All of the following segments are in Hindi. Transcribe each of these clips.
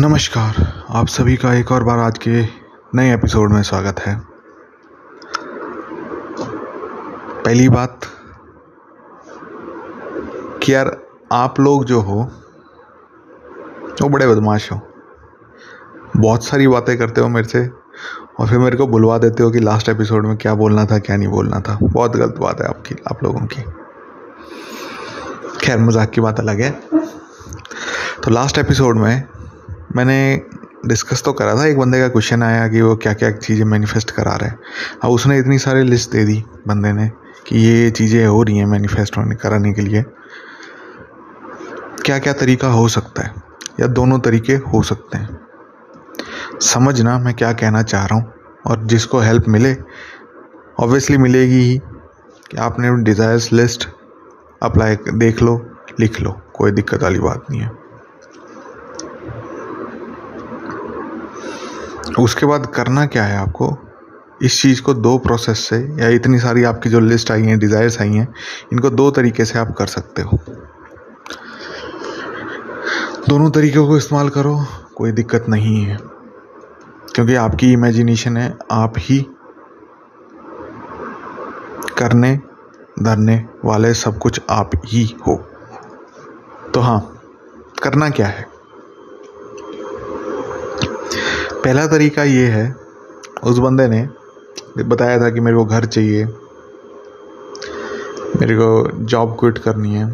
नमस्कार, आप सभी का एक और बार आज के नए एपिसोड में स्वागत है। पहली बात कि यार आप लोग जो हो वो बड़े बदमाश हो, बहुत सारी बातें करते हो मेरे से और फिर मेरे को बुलवा देते हो कि लास्ट एपिसोड में क्या बोलना था क्या नहीं बोलना था। बहुत गलत बात है आपकी, आप लोगों की। खैर, मजाक की बात अलग है। तो लास्ट एपिसोड में मैंने डिस्कस तो करा था, एक बंदे का क्वेश्चन आया कि वो क्या क्या चीज़ें मैनिफेस्ट करा रहे हैं। अब उसने इतनी सारी लिस्ट दे दी बंदे ने कि ये चीज़ें हो रही हैं मैनिफेस्ट होने कराने के लिए, क्या क्या तरीका हो सकता है या दोनों तरीके हो सकते हैं। समझना मैं क्या कहना चाह रहा हूँ, और जिसको हेल्प मिले ऑब्वियसली मिलेगी ही कि आपने डिज़ायर्स लिस्ट अप्लाई देख लो, लिख लो, कोई दिक्कत वाली बात नहीं है। उसके बाद करना क्या है आपको, इस चीज़ को दो प्रोसेस से, या इतनी सारी आपकी जो लिस्ट आई हैं, डिज़ायर्स आई हैं, इनको दो तरीके से आप कर सकते हो। दोनों तरीक़ों को इस्तेमाल करो, कोई दिक्कत नहीं है, क्योंकि आपकी इमेजिनेशन है, आप ही करने धरने वाले सब कुछ आप ही हो। तो हाँ, करना क्या है, पहला तरीका ये है। उस बंदे ने बताया था कि मेरे को घर चाहिए, मेरे को जॉब क्विट करनी है,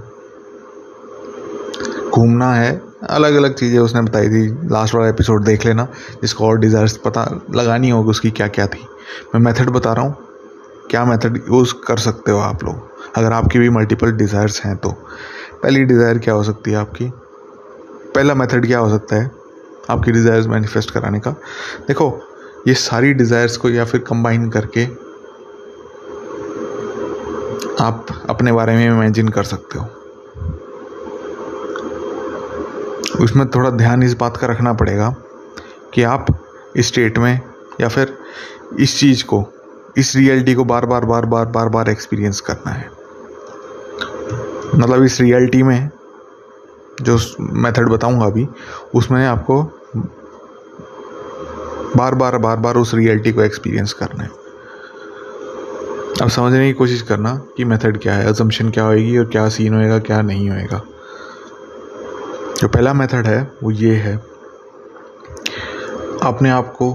घूमना है, अलग अलग चीज़ें उसने बताई थी। लास्ट वाला एपिसोड देख लेना, जिसको और डिज़ायर्स पता लगानी होगी उसकी क्या क्या थी। मैं मेथड बता रहा हूँ, क्या मेथड यूज़ कर सकते हो आप लोग अगर आपकी भी मल्टीपल डिज़ायर्स हैं। तो पहली डिज़ायर क्या हो सकती है आपकी, पहला मेथड क्या हो सकता है आपकी डिज़ायर्स मैनिफेस्ट कराने का। देखो, ये सारी डिज़ायर्स को या फिर कंबाइन करके आप अपने बारे में इमेजिन कर सकते हो। उसमें थोड़ा ध्यान इस बात का रखना पड़ेगा कि आप इस स्टेट में या फिर इस चीज़ को, इस रियलिटी को बार बार बार बार बार बार एक्सपीरियंस करना है। मतलब इस रियलिटी में जो मेथड बताऊंगा अभी, उसमें आपको बार बार बार बार उस रियलिटी को एक्सपीरियंस करना है। अब समझने की कोशिश करना कि मेथड क्या है, असम्पशन क्या होगी और क्या सीन होएगा क्या नहीं होएगा। जो पहला मेथड है वो ये है, अपने आप को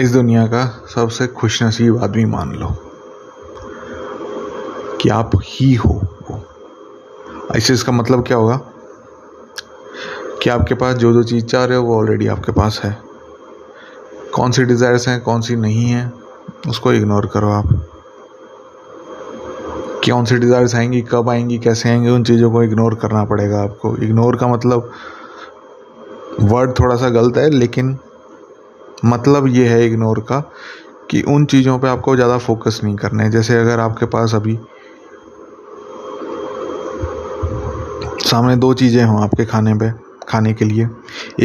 इस दुनिया का सबसे खुशनसीब आदमी मान लो कि आप ही हो। ऐसे इसका मतलब क्या होगा कि आपके पास जो जो चीज़ चाह रहे हो वो ऑलरेडी आपके पास है। कौन सी डिज़ायर्स हैं कौन सी नहीं है उसको इग्नोर करो आप। कौन सी डिज़ायर्स आएंगी, कब आएंगी, कैसे आएंगी, उन चीज़ों को इग्नोर करना पड़ेगा आपको। इग्नोर का मतलब, वर्ड थोड़ा सा गलत है, लेकिन मतलब ये है इग्नोर का कि उन चीज़ों पे आपको ज़्यादा फोकस नहीं करना है। जैसे अगर आपके पास अभी सामने दो चीज़ें हों आपके खाने पे, खाने के लिए,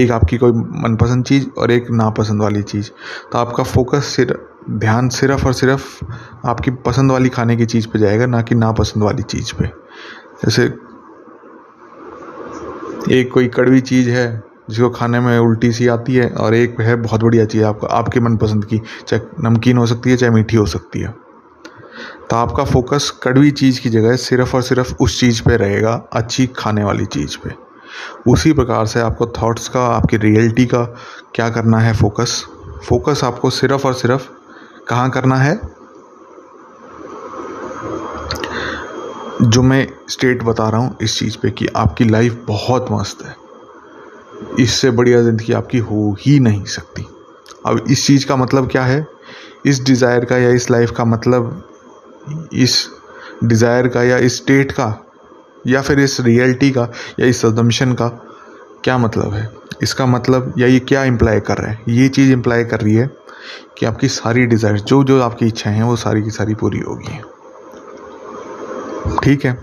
एक आपकी कोई मनपसंद चीज़ और एक नापसंद वाली चीज़, तो आपका फोकस ध्यान सिर्फ और सिर्फ आपकी पसंद वाली खाने की चीज़ पे जाएगा, ना कि नापसंद वाली चीज़ पे। जैसे एक कोई कड़वी चीज़ है जिसको खाने में उल्टी सी आती है, और एक है बहुत बढ़िया चीज़ आपका, आपके मनपसंद की, चाहे नमकीन हो सकती है चाहे मीठी हो सकती है। तो आपका फोकस कड़वी चीज़ की जगह सिर्फ और सिर्फ उस चीज़ पे रहेगा, अच्छी खाने वाली चीज़ पे। उसी प्रकार से आपको थॉट्स का, आपकी रियलिटी का क्या करना है, फोकस आपको सिर्फ और सिर्फ कहाँ करना है, जो मैं स्टेट बता रहा हूँ इस चीज़ पे कि आपकी लाइफ बहुत मस्त है, इससे बढ़िया ज़िंदगी आपकी हो ही नहीं सकती। अब इस चीज़ का मतलब क्या है, इस डिज़ायर का या इस लाइफ का मतलब, इस डिज़ायर का या इस स्टेट का या फिर इस रियलिटी का या इस असम्पशन का क्या मतलब है, इसका मतलब, या ये क्या इम्प्लाई कर रहा है। ये चीज़ इम्प्लाई कर रही है कि आपकी सारी डिज़ायर, जो जो आपकी इच्छाएं हैं, वो सारी की सारी पूरी होगी। ठीक है,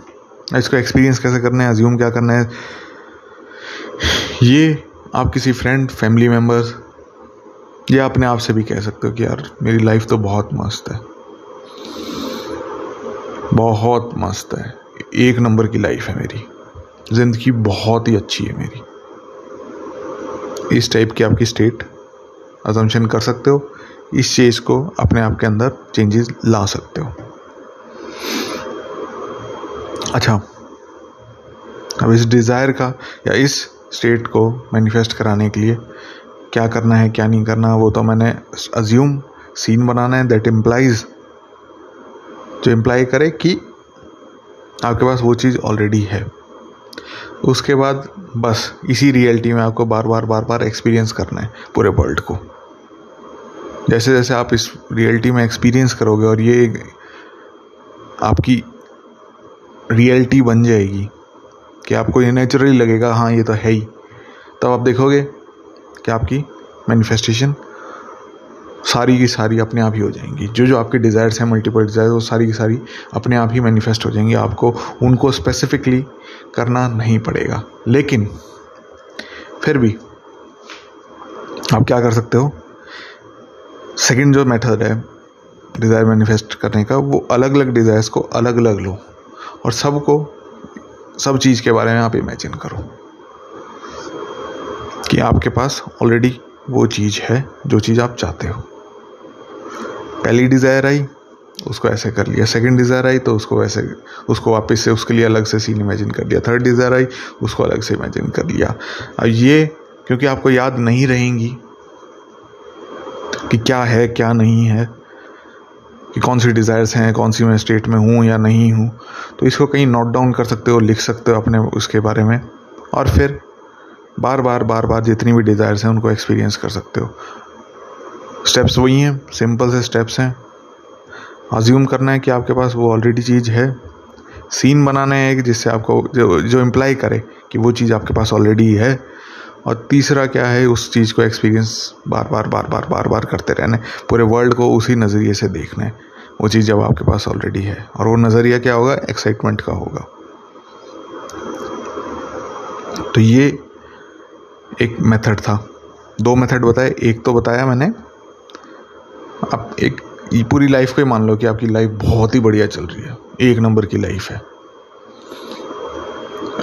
इसको एक्सपीरियंस कैसे करना है, अज्यूम क्या करना है, ये आप किसी फ्रेंड, फैमिली मेम्बर्स या अपने आप से भी कह सकते हो कि यार मेरी लाइफ तो बहुत मस्त है, बहुत मस्त है, एक नंबर की लाइफ है मेरी, ज़िंदगी बहुत ही अच्छी है मेरी, इस टाइप की आपकी स्टेट असम्पशन कर सकते हो, इस चीज़ को अपने आप के अंदर चेंजेस ला सकते हो। अच्छा, अब इस डिज़ायर का या इस स्टेट को मैनिफेस्ट कराने के लिए क्या करना है क्या नहीं करना, वो तो मैंने अज्यूम सीन बनाना है दैट इम्प्लाइज, जो इम्प्लाई करे कि आपके पास वो चीज़ ऑलरेडी है। उसके बाद बस इसी रियलिटी में आपको बार बार एक्सपीरियंस करना है पूरे वर्ल्ड को। जैसे जैसे आप इस रियलिटी में एक्सपीरियंस करोगे और ये आपकी रियलिटी बन जाएगी कि आपको ये नेचुरली लगेगा हाँ ये तो है ही, तब आप देखोगे कि आपकी मैनिफेस्टेशन सारी की सारी अपने आप ही हो जाएंगी। जो जो आपके डिज़ायर्स हैं, मल्टीपल डिज़ायर्स, वो सारी की सारी अपने आप ही मैनिफेस्ट हो जाएंगी, आपको उनको स्पेसिफिकली करना नहीं पड़ेगा। लेकिन फिर भी आप क्या कर सकते हो, सेकंड जो मेथड है डिज़ायर मैनिफेस्ट करने का, वो अलग अलग डिज़ायर्स को अलग अलग लो और सबको सब चीज़ के बारे में आप इमेजिन करो कि आपके पास ऑलरेडी वो चीज़ है जो चीज़ आप चाहते हो। पहली डिज़ायर आई उसको ऐसे कर लिया, सेकंड डिज़ायर आई तो उसको वैसे, उसको वापस से उसके लिए अलग से सीन इमेजिन कर लिया, थर्ड डिज़ायर आई उसको अलग से इमेजिन कर लिया। अब ये क्योंकि आपको याद नहीं रहेंगी कि क्या है क्या नहीं है, कि कौन सी डिज़ायर्स हैं, कौन सी मैं स्टेट में हूँ या नहीं हूँ, तो इसको कहीं नोट डाउन कर सकते हो, लिख सकते हो अपने उसके बारे में, और फिर बार बार जितनी भी डिज़ायर्स हैं उनको एक्सपीरियंस कर सकते हो। स्टेप्स वही हैं, सिंपल से स्टेप्स हैं। अज्यूम करना है कि आपके पास वो ऑलरेडी चीज़ है, सीन बनाना है एक जिससे आपको जो इम्प्लाई करे कि वो चीज़ आपके पास ऑलरेडी है, और तीसरा क्या है, उस चीज़ को एक्सपीरियंस बार बार करते रहना है, पूरे वर्ल्ड को उसी नज़रिए से देखना है वो चीज़ जब आपके पास ऑलरेडी है। और वो नज़रिया क्या होगा, एक्साइटमेंट का होगा। तो ये एक मेथड था, दो मेथड बताए, एक तो बताया मैंने। अब एक पूरी लाइफ को ही मान लो कि आपकी लाइफ बहुत ही बढ़िया चल रही है, एक नंबर की लाइफ है,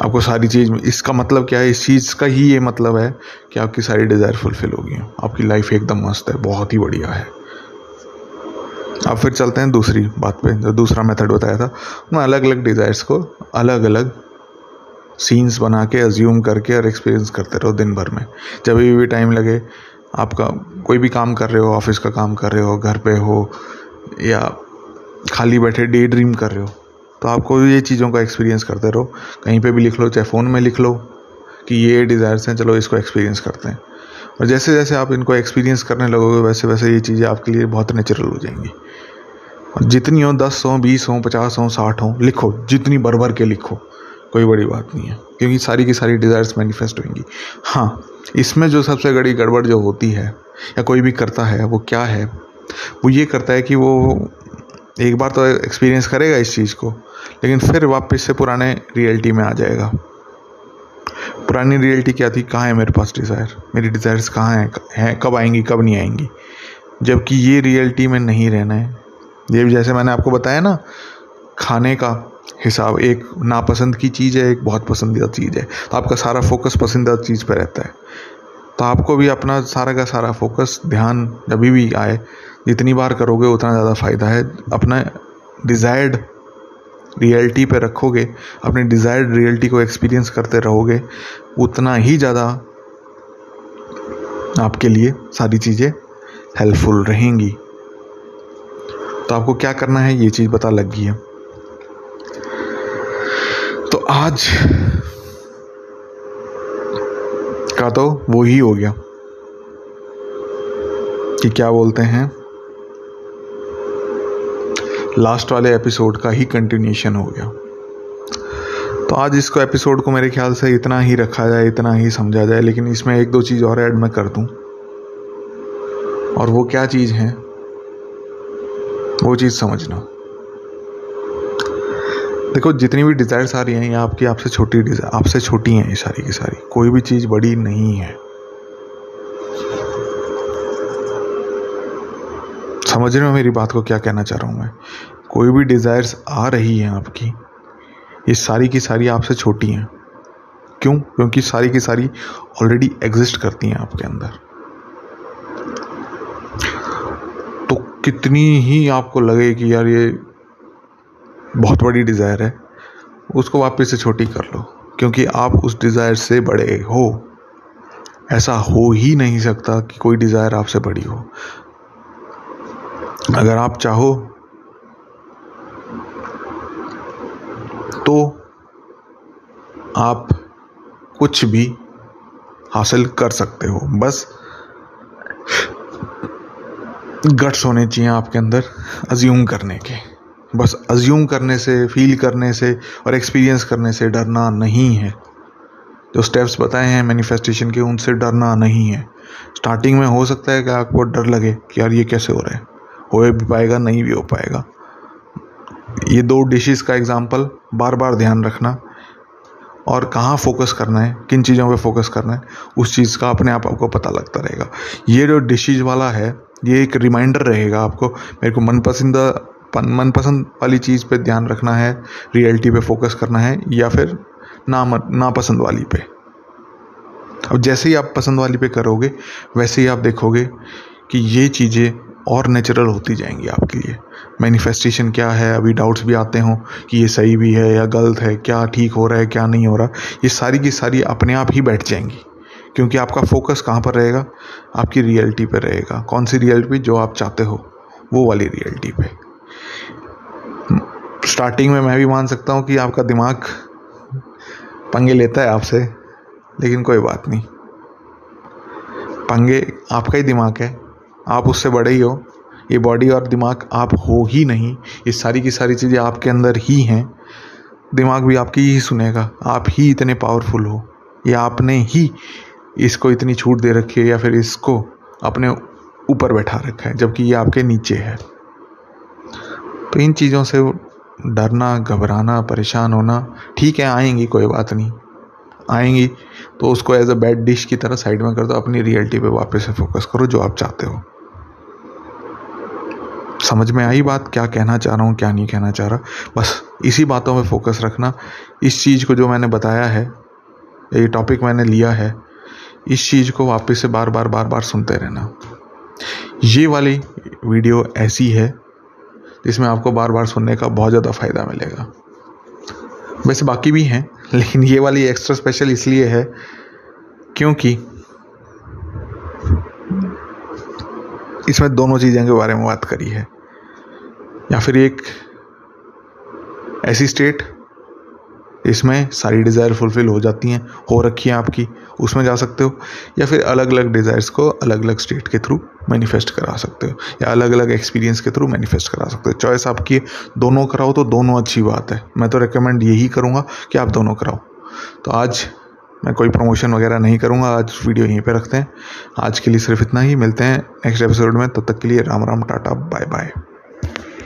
आपको सारी चीज़, इसका मतलब क्या है, इस चीज़ का ही ये मतलब है कि आपकी सारी डिज़ायर फुलफिल होगी, आपकी लाइफ एकदम मस्त है, बहुत ही बढ़िया है। अब फिर चलते हैं दूसरी बात पे, जो दूसरा मेथड बताया था, मैं अलग अलग डिज़ायर्स को अलग अलग सीन्स बना के अज्यूम करके और एक्सपीरियंस करते रहो दिन भर में। जब भी टाइम लगे, आपका कोई भी काम कर रहे हो, ऑफिस का काम कर रहे हो, घर पे हो या खाली बैठे डे ड्रीम कर रहे हो, तो आपको ये चीज़ों का एक्सपीरियंस करते रहो। कहीं पे भी लिख लो, चाहे फ़ोन में लिख लो कि ये डिज़ायर्स हैं, चलो इसको एक्सपीरियंस करते हैं। और जैसे जैसे आप इनको एक्सपीरियंस करने लगोगे, वैसे वैसे ये चीज़ें आपके लिए बहुत नेचुरल हो जाएंगी। और जितनी हो, 10 हो 20 हो 50 हो 60 हो, लिखो, जितनी भर भर के लिखो, कोई बड़ी बात नहीं है, क्योंकि सारी की सारी डिज़ायर्स मैनिफेस्ट होंगी। हाँ, इसमें जो सबसे बड़ी गड़बड़ जो होती है या कोई भी करता है, वो क्या है, वो ये करता है कि वो एक बार तो एक्सपीरियंस करेगा इस चीज़ को, लेकिन फिर वापस से पुराने रियलिटी में आ जाएगा। पुरानी रियलिटी क्या थी, कहाँ है मेरे पास डिज़ायर, मेरी डिज़ायर्स कहाँ हैं, कब आएंगी कब नहीं आएंगी, जबकि ये रियलिटी में नहीं रहना है। ये जैसे मैंने आपको बताया ना, खाने का हिसाब, एक नापसंद की चीज़ है, एक बहुत पसंदीदा चीज़ है, तो आपका सारा फोकस पसंदीदा चीज़ पर रहता है। तो आपको भी अपना सारा का सारा फोकस, ध्यान जब भी आए, जितनी बार करोगे उतना ज़्यादा फ़ायदा है। अपना डिज़ायर्ड रियलिटी पे रखोगे, अपने डिज़ायर्ड रियलिटी को एक्सपीरियंस करते रहोगे, उतना ही ज़्यादा आपके लिए सारी चीज़ें हेल्पफुल रहेंगी। तो आपको क्या करना है, ये चीज़ पता लग गई है। तो आज का तो वो ही हो गया कि क्या बोलते हैं, लास्ट वाले एपिसोड का ही कंटिन्यूशन हो गया। तो आज इसको, एपिसोड को मेरे ख्याल से इतना ही रखा जाए, इतना ही समझा जाए, लेकिन इसमें एक दो चीज़ और ऐड मैं कर दूं। और वो क्या चीज़ है, वो चीज़ समझना। देखो, जितनी भी डिज़ायर्स आ रही हैं, या आपकी आपसे छोटी हैं, ये सारी की सारी, कोई भी चीज़ बड़ी नहीं है। समझ रहे हो मेरी बात को, क्या कहना चाह रहा हूँ मैं, कोई भी डिज़ायर्स आ रही हैं आपकी, ये सारी की सारी आपसे छोटी हैं, क्यों? क्योंकि सारी की सारी ऑलरेडी एग्जिस्ट करती हैं आपके अंदर। तो कितनी ही आपको लगे कि यार ये बहुत बड़ी डिज़ायर है, उसको वापस से छोटी कर लो, क्योंकि आप उस डिज़ायर से बड़े हो। ऐसा हो ही नहीं सकता कि कोई डिज़ायर आपसे बड़ी हो। अगर आप चाहो तो आप कुछ भी हासिल कर सकते हो। बस गट्स होने चाहिए आपके अंदर अज्यूम करने के। बस अज्यूम करने से, फील करने से और एक्सपीरियंस करने से डरना नहीं है। जो स्टेप्स बताए हैं मैनिफेस्टेशन के, उनसे डरना नहीं है। स्टार्टिंग में हो सकता है कि आपको डर लगे कि यार ये कैसे हो रहा है, हो भी पाएगा नहीं भी हो पाएगा। ये दो डिशेस का एग्जांपल बार बार ध्यान रखना, और कहाँ फोकस करना है, किन चीज़ों पे फोकस करना है, उस चीज़ का अपने आप आपको पता लगता रहेगा। ये जो डिशेस वाला है, ये एक रिमाइंडर रहेगा आपको, मेरे को मनपसंद वाली चीज़ पे ध्यान रखना है, रियलिटी पे फोकस करना है, या फिर नापसंद वाली पे। अब जैसे ही आप पसंद वाली पे करोगे, वैसे ही आप देखोगे कि ये चीज़ें और नेचुरल होती जाएंगी आपके लिए। मैनिफेस्टेशन क्या है, अभी डाउट्स भी आते हों कि ये सही भी है या गलत है, क्या ठीक हो रहा है क्या नहीं हो रहा, ये सारी की सारी अपने आप ही बैठ जाएंगी, क्योंकि आपका फोकस कहाँ पर रहेगा, आपकी रियलिटी पे रहेगा। कौन सी रियलिटी? जो आप चाहते हो वो वाली रियलिटी पे। स्टार्टिंग में मैं भी मान सकता हूँ कि आपका दिमाग पंगे लेता है आपसे, लेकिन कोई बात नहीं, पंगे आपका ही दिमाग है, आप उससे बड़े ही हो। ये बॉडी और दिमाग आप हो ही नहीं, ये सारी की सारी चीज़ें आपके अंदर ही हैं। दिमाग भी आपकी ही सुनेगा, आप ही इतने पावरफुल हो, या आपने ही इसको इतनी छूट दे रखी है, या फिर इसको अपने ऊपर बैठा रखा है, जबकि ये आपके नीचे है। तो इन चीज़ों से डरना, घबराना, परेशान होना ठीक है, आएंगी, कोई बात नहीं, आएंगी तो उसको एज अ बैड डिश की तरह साइड में कर दो, अपनी रियलिटी पे वापस से फोकस करो, जो आप चाहते हो। समझ में आई बात, क्या कहना चाह रहा हूँ क्या नहीं कहना चाह रहा? बस इसी बातों पे फोकस रखना। इस चीज़ को जो मैंने बताया है, ये टॉपिक मैंने लिया है, इस चीज़ को वापस से बार बार सुनते रहना। ये वाली वीडियो ऐसी है इसमें आपको बार बार सुनने का बहुत ज़्यादा फ़ायदा मिलेगा। वैसे बाकी भी हैं, लेकिन ये वाली एक्स्ट्रा स्पेशल इसलिए है क्योंकि इसमें दोनों चीज़ों के बारे में बात करी है, या फिर एक ऐसी स्टेट इसमें सारी डिज़ायर फुलफ़िल हो जाती हैं, हो रखी है आपकी, उसमें जा सकते हो, या फिर अलग अलग डिज़ायर्स को अलग अलग स्टेट के थ्रू मैनिफेस्ट करा सकते हो, या अलग अलग एक्सपीरियंस के थ्रू मैनिफेस्ट करा सकते हो। चॉइस आपकी है, दोनों कराओ तो दोनों अच्छी बात है। मैं तो रिकमेंड यही करूँगा कि आप दोनों कराओ। तो आज मैं कोई प्रमोशन वगैरह नहीं करूँगा, आज वीडियो यहीं पर रखते हैं। आज के लिए सिर्फ इतना ही, मिलते हैं नेक्स्ट एपिसोड में। तब तक के लिए Ram Ram, tata, bye bye.